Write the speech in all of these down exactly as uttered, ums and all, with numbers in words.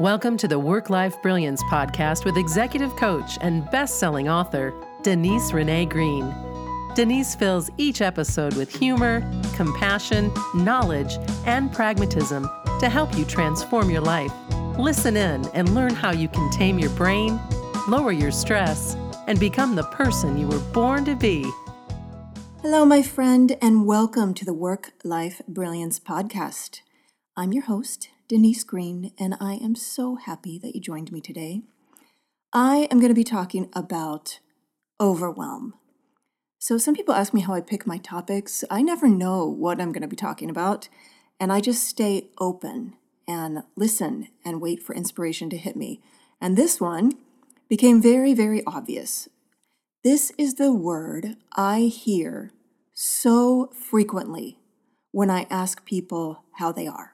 Welcome to the Work-Life Brilliance podcast with executive coach and best-selling author, Denise Renee Green. Denise fills each episode with humor, compassion, knowledge, and pragmatism to help you transform your life. Listen in and learn how you can tame your brain, lower your stress, and become the person you were born to be. Hello, my friend, and welcome to the Work-Life Brilliance podcast. I'm your host, Denise Green, and I am so happy that you joined me today. I am going to be talking about overwhelm. So some people ask me how I pick my topics. I never know what I'm going to be talking about, and I just stay open and listen and wait for inspiration to hit me. And this one became very, very obvious. This is the word I hear so frequently when I ask people how they are,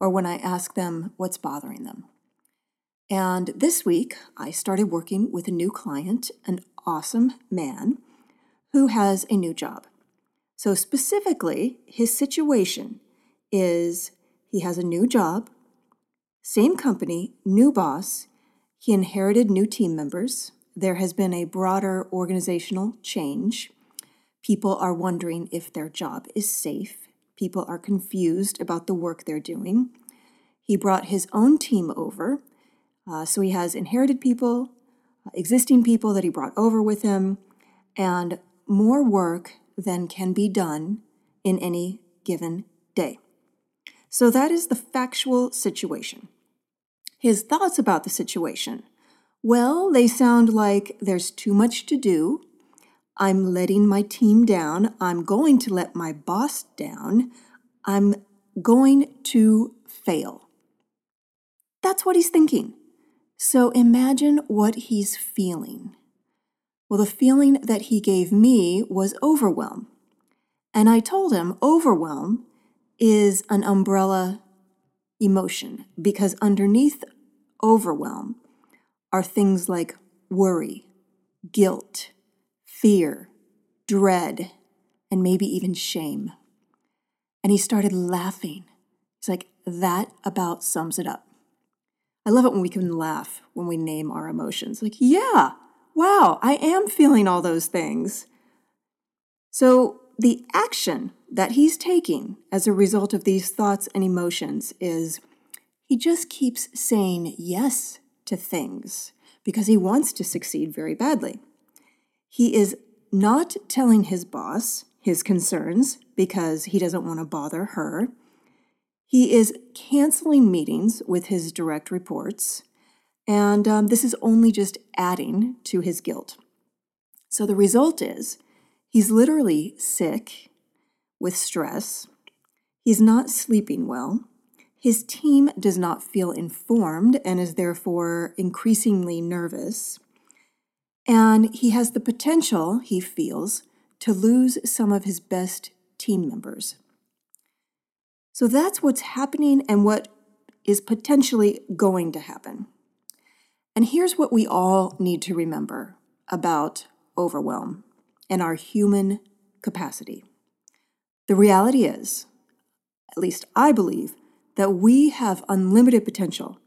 or when I ask them what's bothering them. And this week, I started working with a new client, an awesome man who has a new job. So specifically, his situation is he has a new job, same company, new boss. He inherited new team members. There has been a broader organizational change. People are wondering if their job is safe. People are confused about the work they're doing. He brought his own team over. Uh, so he has inherited people, existing people that he brought over with him, and more work than can be done in any given day. So that is the factual situation. His thoughts about the situation. Well, they sound like there's too much to do. I'm letting my team down. I'm going to let my boss down. I'm going to fail. That's what he's thinking. So imagine what he's feeling. Well, the feeling that he gave me was overwhelm. And I told him overwhelm is an umbrella emotion because underneath overwhelm are things like worry, guilt, fear, dread, and maybe even shame. And he started laughing. He's like, that about sums it up. I love it when we can laugh when we name our emotions. Like, yeah, wow, I am feeling all those things. So the action that he's taking as a result of these thoughts and emotions is he just keeps saying yes to things because he wants to succeed very badly. He is not telling his boss his concerns because he doesn't want to bother her. He is canceling meetings with his direct reports, and um, this is only just adding to his guilt. So the result is he's literally sick with stress. He's not sleeping well. His team does not feel informed and is therefore increasingly nervous. And he has the potential, he feels, to lose some of his best team members. So that's what's happening and what is potentially going to happen. And here's what we all need to remember about overwhelm and our human capacity. The reality is, at least I believe, that we have unlimited potential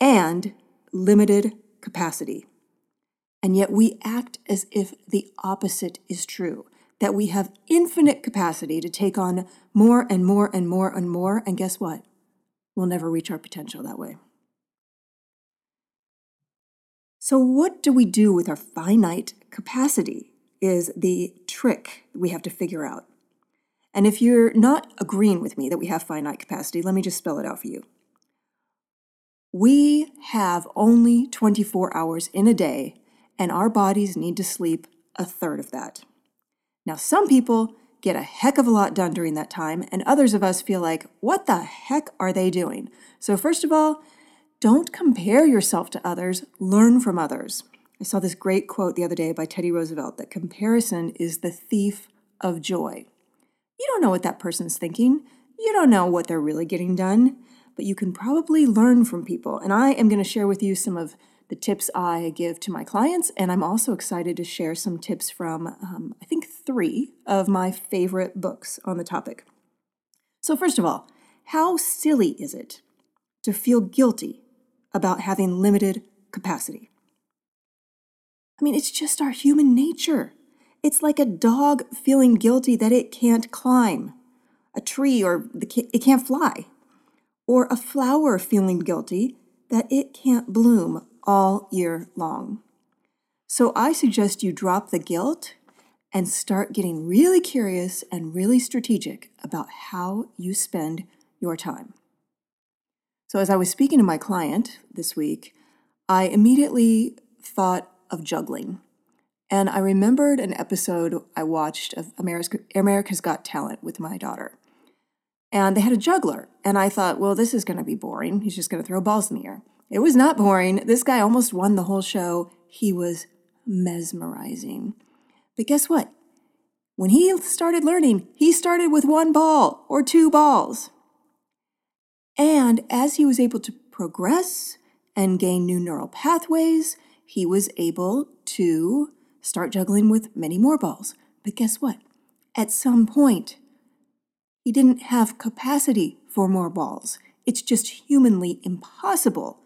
and limited capacity. And yet we act as if the opposite is true, that we have infinite capacity to take on more and more and more and more. And guess what? We'll never reach our potential that way. So what do we do with our finite capacity is the trick we have to figure out. And if you're not agreeing with me that we have finite capacity, let me just spell it out for you. We have only twenty-four hours in a day, and our bodies need to sleep a third of that. Now, some people get a heck of a lot done during that time, and others of us feel like, what the heck are they doing? So first of all, don't compare yourself to others, learn from others. I saw this great quote the other day by Teddy Roosevelt that comparison is the thief of joy. You don't know what that person's thinking. You don't know what they're really getting done, but you can probably learn from people. And I am going to share with you some of the tips I give to my clients, and I'm also excited to share some tips from, um, I think, three of my favorite books on the topic. So first of all, how silly is it to feel guilty about having limited capacity. I mean, it's just our human nature. It's like a dog feeling guilty that it can't climb a tree or it can't fly, or a flower feeling guilty that it can't bloom all year long. So I suggest you drop the guilt and start getting really curious and really strategic about how you spend your time. So as I was speaking to my client this week, I immediately thought of juggling. And I remembered an episode I watched of America's Got Talent with my daughter. And they had a juggler. And I thought, well, this is going to be boring. He's just going to throw balls in the air. It was not boring. This guy almost won the whole show. He was mesmerizing. But guess what? When he started learning, he started with one ball or two balls. And as he was able to progress and gain new neural pathways, he was able to start juggling with many more balls. But guess what? At some point, he didn't have capacity for more balls. It's just humanly impossible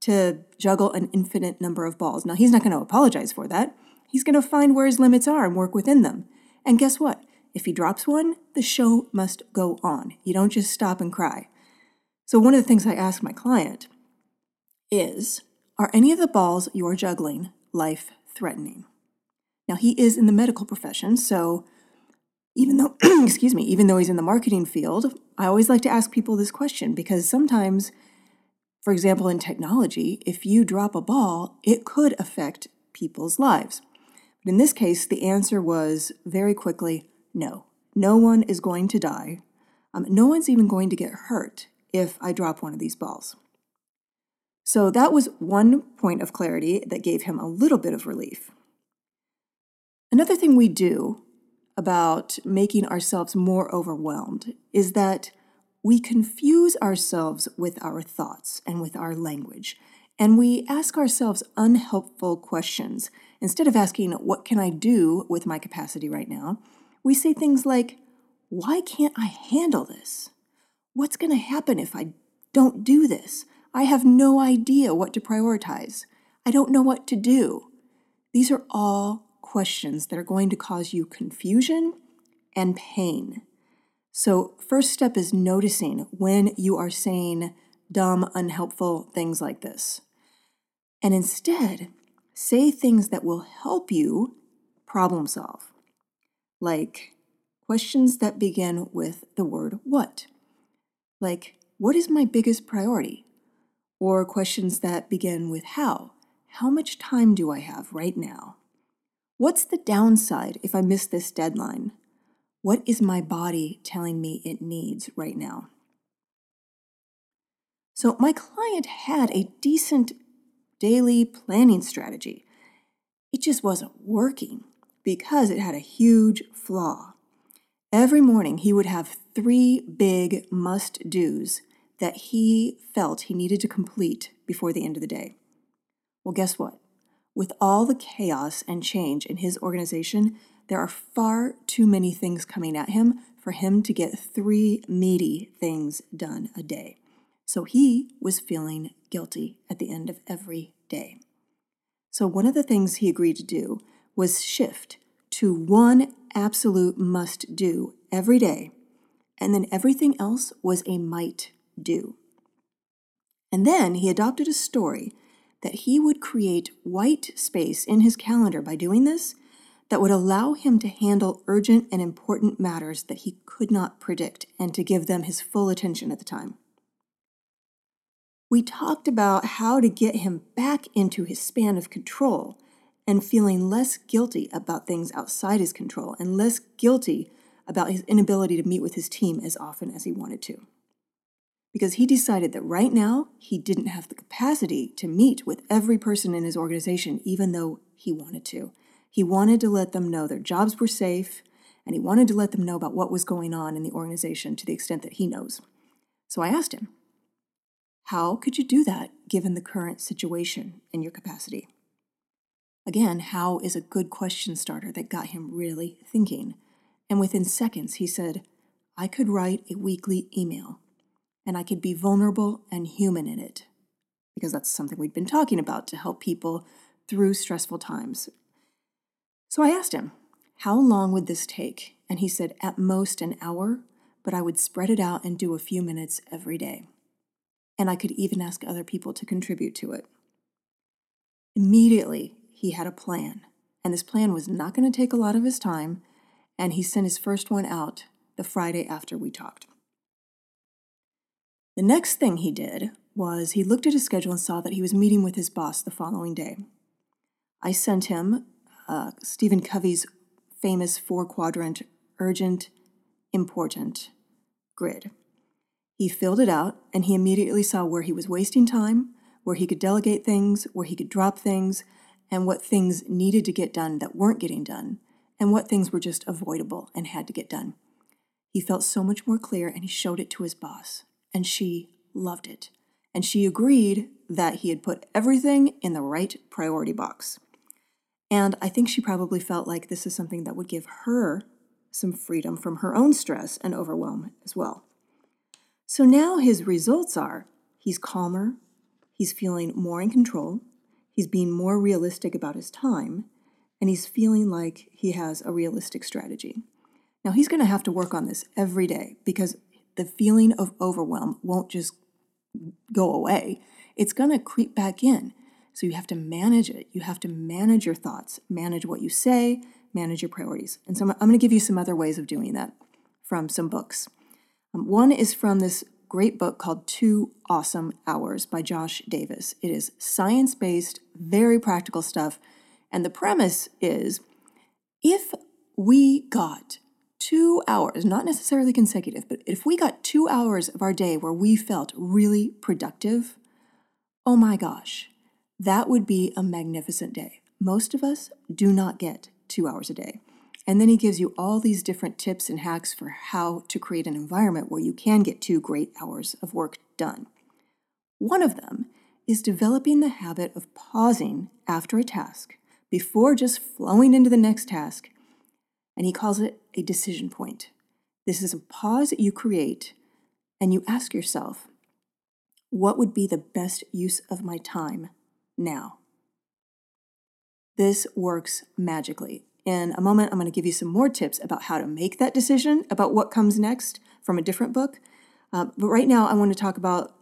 to juggle an infinite number of balls. Now, he's not going to apologize for that. He's going to find where his limits are and work within them. And guess what? If he drops one, the show must go on. You don't just stop and cry. So one of the things I ask my client is, are any of the balls you're juggling life-threatening? Now, he is in the medical profession, so even though, excuse me, even though he's in the marketing field, I always like to ask people this question because sometimes, for example, in technology, if you drop a ball, it could affect people's lives. But in this case, the answer was very quickly, no. No one is going to die. Um, no one's even going to get hurt if I drop one of these balls. So that was one point of clarity that gave him a little bit of relief. Another thing we do about making ourselves more overwhelmed is that we confuse ourselves with our thoughts and with our language, and we ask ourselves unhelpful questions. Instead of asking, what can I do with my capacity right now? We say things like, why can't I handle this? What's going to happen if I don't do this? I have no idea what to prioritize. I don't know what to do. These are all questions that are going to cause you confusion and pain. So first step is noticing when you are saying dumb, unhelpful things like this. And instead, say things that will help you problem solve, like questions that begin with the word what, like what is my biggest priority? Or questions that begin with how. How much time do I have right now? What's the downside if I miss this deadline? What is my body telling me it needs right now? So my client had a decent daily planning strategy. It just wasn't working because it had a huge flaw. Every morning he would have three big must-dos that he felt he needed to complete before the end of the day. Well, guess what? With all the chaos and change in his organization, there are far too many things coming at him for him to get three meaty things done a day. So he was feeling guilty at the end of every day. So one of the things he agreed to do was shift to one absolute must do every day, and then everything else was a might do. And then he adopted a story that he would create white space in his calendar by doing this that would allow him to handle urgent and important matters that he could not predict and to give them his full attention at the time. We talked about how to get him back into his span of control and feeling less guilty about things outside his control and less guilty about his inability to meet with his team as often as he wanted to. Because he decided that right now he didn't have the capacity to meet with every person in his organization, even though he wanted to. He wanted to let them know their jobs were safe, and he wanted to let them know about what was going on in the organization to the extent that he knows. So I asked him, how could you do that given the current situation and your capacity? Again, how is a good question starter that got him really thinking. And within seconds, he said, I could write a weekly email. And I could be vulnerable and human in it. because that's something we'd been talking about to help people through stressful times. So I asked him, how long would this take? And he said, at most an hour, but I would spread it out and do a few minutes every day. And I could even ask other people to contribute to it. Immediately, he had a plan, and this plan was not going to take a lot of his time, and he sent his first one out the Friday after we talked. The next thing he did was he looked at his schedule and saw that he was meeting with his boss the following day. I sent him uh, Stephen Covey's famous four-quadrant urgent, important grid. He filled it out, and he immediately saw where he was wasting time, where he could delegate things, where he could drop things, and what things needed to get done that weren't getting done, and what things were just avoidable and had to get done. He felt so much more clear, and he showed it to his boss, and she loved it. And she agreed that he had put everything in the right priority box. And I think she probably felt like this is something that would give her some freedom from her own stress and overwhelm as well. So now his results are he's calmer, he's feeling more in control, he's being more realistic about his time, and he's feeling like he has a realistic strategy. Now he's going to have to work on this every day because the feeling of overwhelm won't just go away. It's going to creep back in. So you have to manage it. You have to manage your thoughts, manage what you say, manage your priorities. And so I'm going to give you some other ways of doing that from some books. Um, one is from this great book called Two Awesome Hours by Josh Davis. It is science-based, very practical stuff. And the premise is if we got two hours, not necessarily consecutive, but if we got two hours of our day where we felt really productive, oh my gosh, that would be a magnificent day. Most of us do not get two hours a day. And then he gives you all these different tips and hacks for how to create an environment where you can get two great hours of work done. One of them is developing the habit of pausing after a task before just flowing into the next task. And he calls it a decision point. This is a pause that you create and you ask yourself, what would be the best use of my time now? This works magically. In a moment, I'm going to give you some more tips about how to make that decision, about what comes next from a different book. Uh, but right now, I want to talk about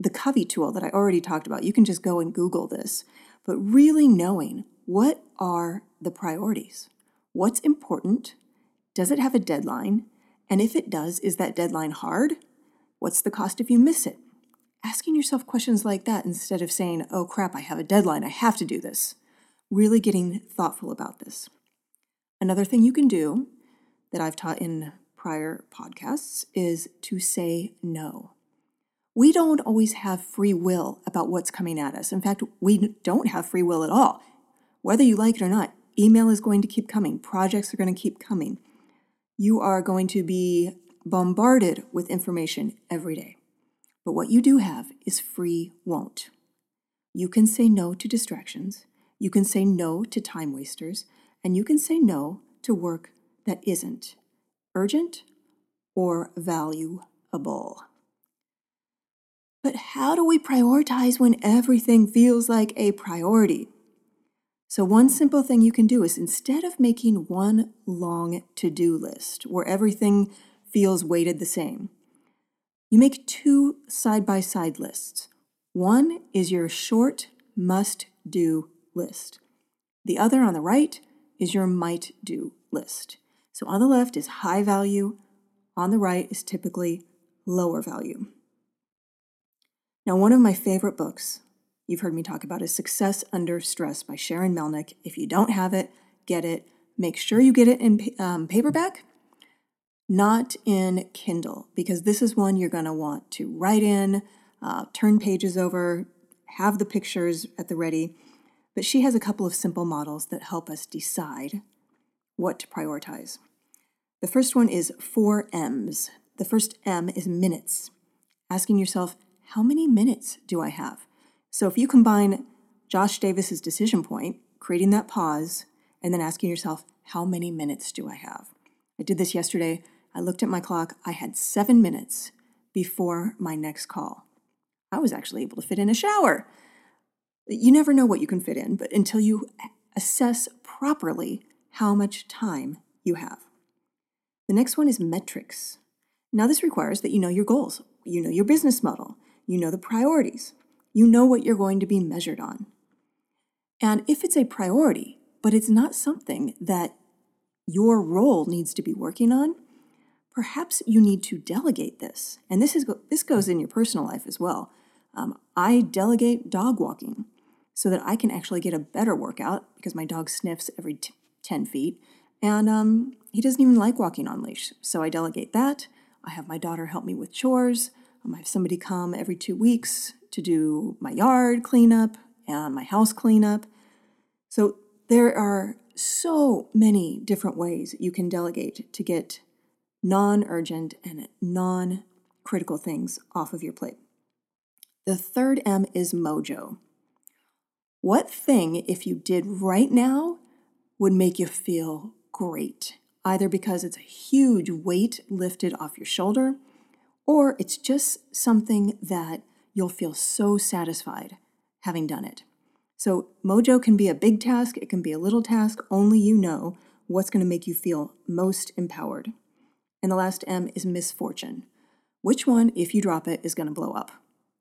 the Covey tool that I already talked about. You can just go and Google this. But really knowing what are the priorities, what's important, does it have a deadline, and if it does, is that deadline hard? What's the cost if you miss it? Asking yourself questions like that instead of saying, oh crap, I have a deadline, I have to do this. Really getting thoughtful about this. Another thing you can do that I've taught in prior podcasts is to say no. We don't always have free will about what's coming at us. In fact, we don't have free will at all. Whether you like it or not, email is going to keep coming. Projects are going to keep coming. You are going to be bombarded with information every day. But what you do have is free won't. You can say no to distractions. You can say no to time wasters, and you can say no to work that isn't urgent or valuable. But how do we prioritize when everything feels like a priority? So one simple thing you can do is instead of making one long to-do list where everything feels weighted the same, you make two side-by-side lists. One is your short must-do list. The other on the right is your might-do list. So on the left is high value, on the right is typically lower value. Now, one of my favorite books you've heard me talk about is Success Under Stress by Sharon Melnick. If you don't have it, get it. Make sure you get it in um, paperback. Not in Kindle, because this is one you're going to want to write in, uh, turn pages over, have the pictures at the ready. But she has a couple of simple models that help us decide what to prioritize. The first one is four M's. The first M is minutes. Asking yourself, how many minutes do I have? So if you combine Josh Davis's decision point, creating that pause, and then asking yourself, how many minutes do I have? I did this yesterday. I looked at my clock. I had seven minutes before my next call. I was actually able to fit in a shower. You never know what you can fit in, but until you assess properly how much time you have. The next one is metrics. Now, this requires that you know your goals, you know your business model, you know the priorities, you know what you're going to be measured on. And if it's a priority, but it's not something that your role needs to be working on, perhaps you need to delegate this. And this is this goes in your personal life as well. Um, I delegate dog walking so that I can actually get a better workout because my dog sniffs every t- ten feet and um, he doesn't even like walking on leash. So I delegate that. I have my daughter help me with chores. Um, I have somebody come every two weeks to do my yard cleanup and my house cleanup. So there are so many different ways you can delegate to get non-urgent and non-critical things off of your plate. The third M is mojo. What thing, if you did right now, would make you feel great? Either because it's a huge weight lifted off your shoulder, or it's just something that you'll feel so satisfied having done it. So mojo can be a big task, it can be a little task, only you know what's going to make you feel most empowered. And the last M is misfortune. Which one, if you drop it, is going to blow up?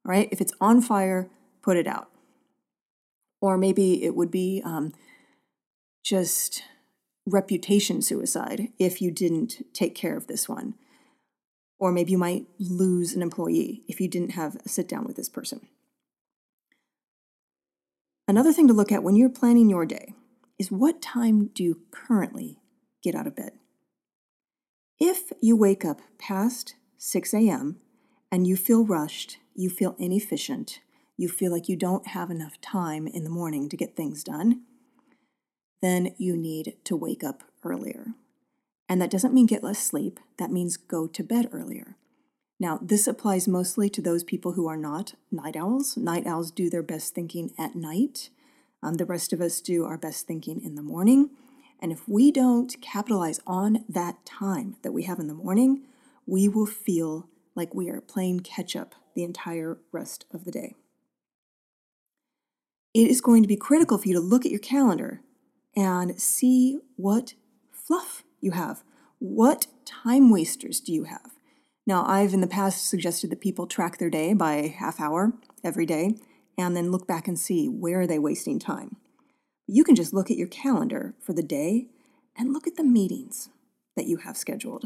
Right? If it's on fire, put it out. Or maybe it would be um, just reputation suicide if you didn't take care of this one. Or maybe you might lose an employee if you didn't have a sit down with this person. Another thing to look at when you're planning your day is what time do you currently get out of bed? If you wake up past six a.m. and you feel rushed, you feel inefficient, you feel like you don't have enough time in the morning to get things done, then you need to wake up earlier. And that doesn't mean get less sleep. That means go to bed earlier. Now, this applies mostly to those people who are not night owls. Night owls do their best thinking at night. Um, the rest of us do our best thinking in the morning. And if we don't capitalize on that time that we have in the morning, we will feel like we are playing catch up the entire rest of the day. It is going to be critical for you to look at your calendar and see what fluff you have. What time wasters do you have? Now, I've in the past suggested that people track their day by a half hour every day and then look back and see where are they wasting time. You can just look at your calendar for the day and look at the meetings that you have scheduled.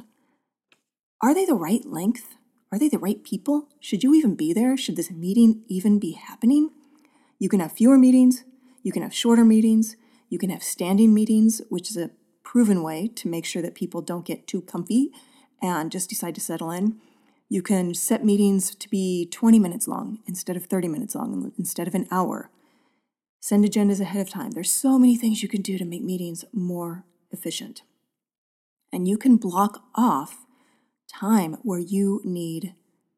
Are they the right length? Are they the right people? Should you even be there? Should this meeting even be happening? You can have fewer meetings. You can have shorter meetings. You can have standing meetings, which is a proven way to make sure that people don't get too comfy and just decide to settle in. You can set meetings to be twenty minutes long instead of thirty minutes long, instead of an hour. Send agendas ahead of time. There's so many things you can do to make meetings more efficient. And you can block off time where you need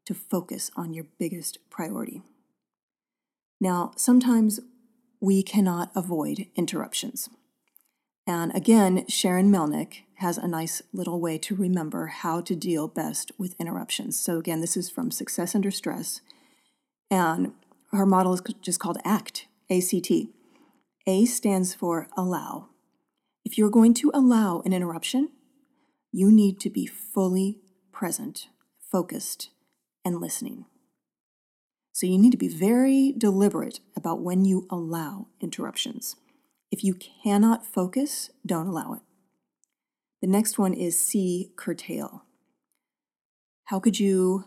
to focus on your biggest priority. Now, sometimes we cannot avoid interruptions. And again, Sharon Melnick has a nice little way to remember how to deal best with interruptions. So again, this is from Success Under Stress. And her model is just called ACT, A C T. A stands for allow. If you're going to allow an interruption, you need to be fully present, focused, and listening. So you need to be very deliberate about when you allow interruptions. If you cannot focus, don't allow it. The next one is C, curtail. How could you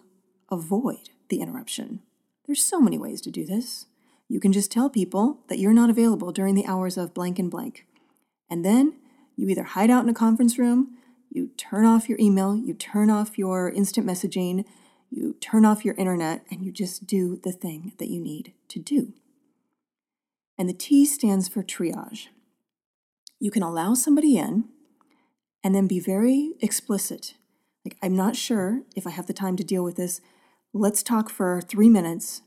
avoid the interruption? There's so many ways to do this. You can just tell people that you're not available during the hours of blank and blank. And then you either hide out in a conference room, you turn off your email, you turn off your instant messaging, you turn off your internet, and you just do the thing that you need to do. And the T stands for triage. You can allow somebody in and then be very explicit. Like, I'm not sure if I have the time to deal with this. Let's talk for three minutes.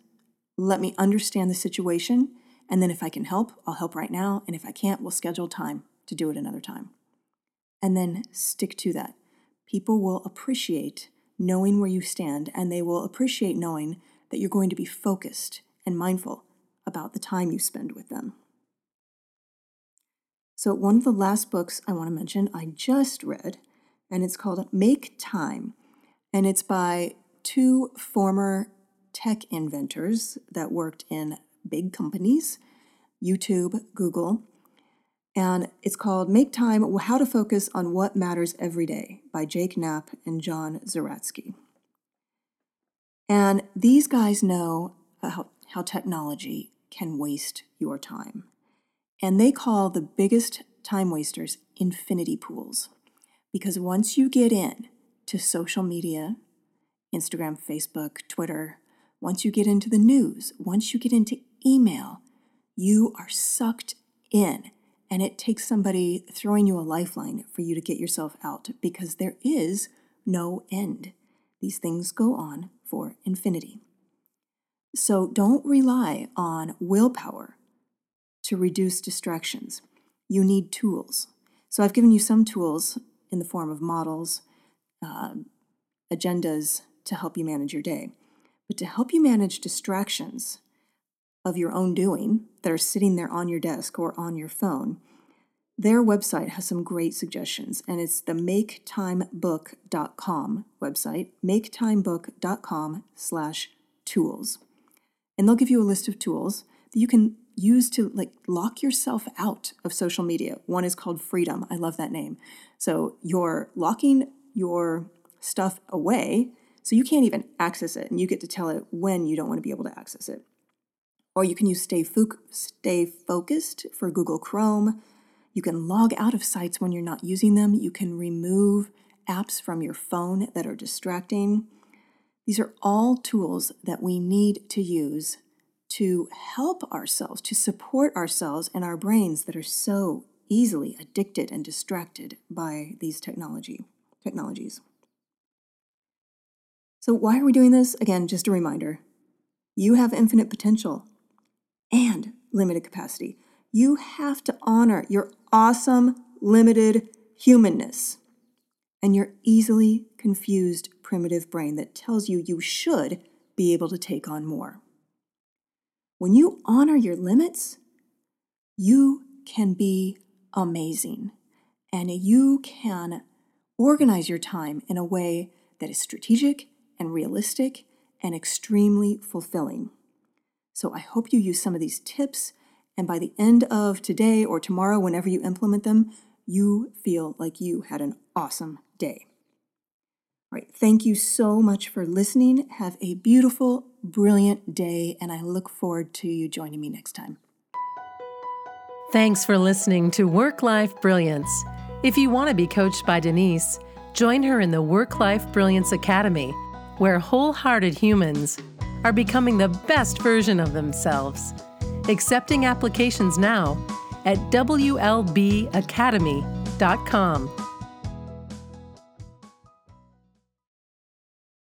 Let me understand the situation. And then if I can help, I'll help right now. And if I can't, we'll schedule time to do it another time. And then stick to that. People will appreciate knowing where you stand, and they will appreciate knowing that you're going to be focused and mindful about the time you spend with them. So one of the last books I want to mention I just read, and it's called Make Time, and it's by two former tech inventors that worked in big companies, YouTube, Google, and it's called Make Time, How to Focus on What Matters Every Day by Jake Knapp and John Zeratsky. And these guys know how, how technology can waste your time. And they call the biggest time wasters infinity pools. Because once you get in to social media, Instagram, Facebook, Twitter, once you get into the news, once you get into email, you are sucked in. And it takes somebody throwing you a lifeline for you to get yourself out, because there is no end. These things go on for infinity. So don't rely on willpower to reduce distractions. You need tools. So I've given you some tools in the form of models, uh, agendas to help you manage your day. But to help you manage distractions of your own doing that are sitting there on your desk or on your phone, their website has some great suggestions. And it's the make time book dot com website, make time book dot com slash tools. And they'll give you a list of tools that you can used to like lock yourself out of social media. One is called Freedom. I love that name. So you're locking your stuff away so you can't even access it, and you get to tell it when you don't want to be able to access it. Or you can use Stay Fo- Stay Focused for Google Chrome. You can log out of sites when you're not using them. You can remove apps from your phone that are distracting. These are all tools that we need to use to help ourselves, to support ourselves and our brains that are so easily addicted and distracted by these technology technologies. So why are we doing this? Again, just a reminder. You have infinite potential and limited capacity. You have to honor your awesome, limited humanness and your easily confused primitive brain that tells you you should be able to take on more. When you honor your limits, you can be amazing, and you can organize your time in a way that is strategic and realistic and extremely fulfilling. So I hope you use some of these tips, and by the end of today or tomorrow, whenever you implement them, you feel like you had an awesome day. All right, thank you so much for listening. Have a beautiful, brilliant day, and I look forward to you joining me next time. Thanks for listening to Work-Life Brilliance. If you want to be coached by Denise, join her in the Work-Life Brilliance Academy, where wholehearted humans are becoming the best version of themselves. Accepting applications now at w l b academy dot com.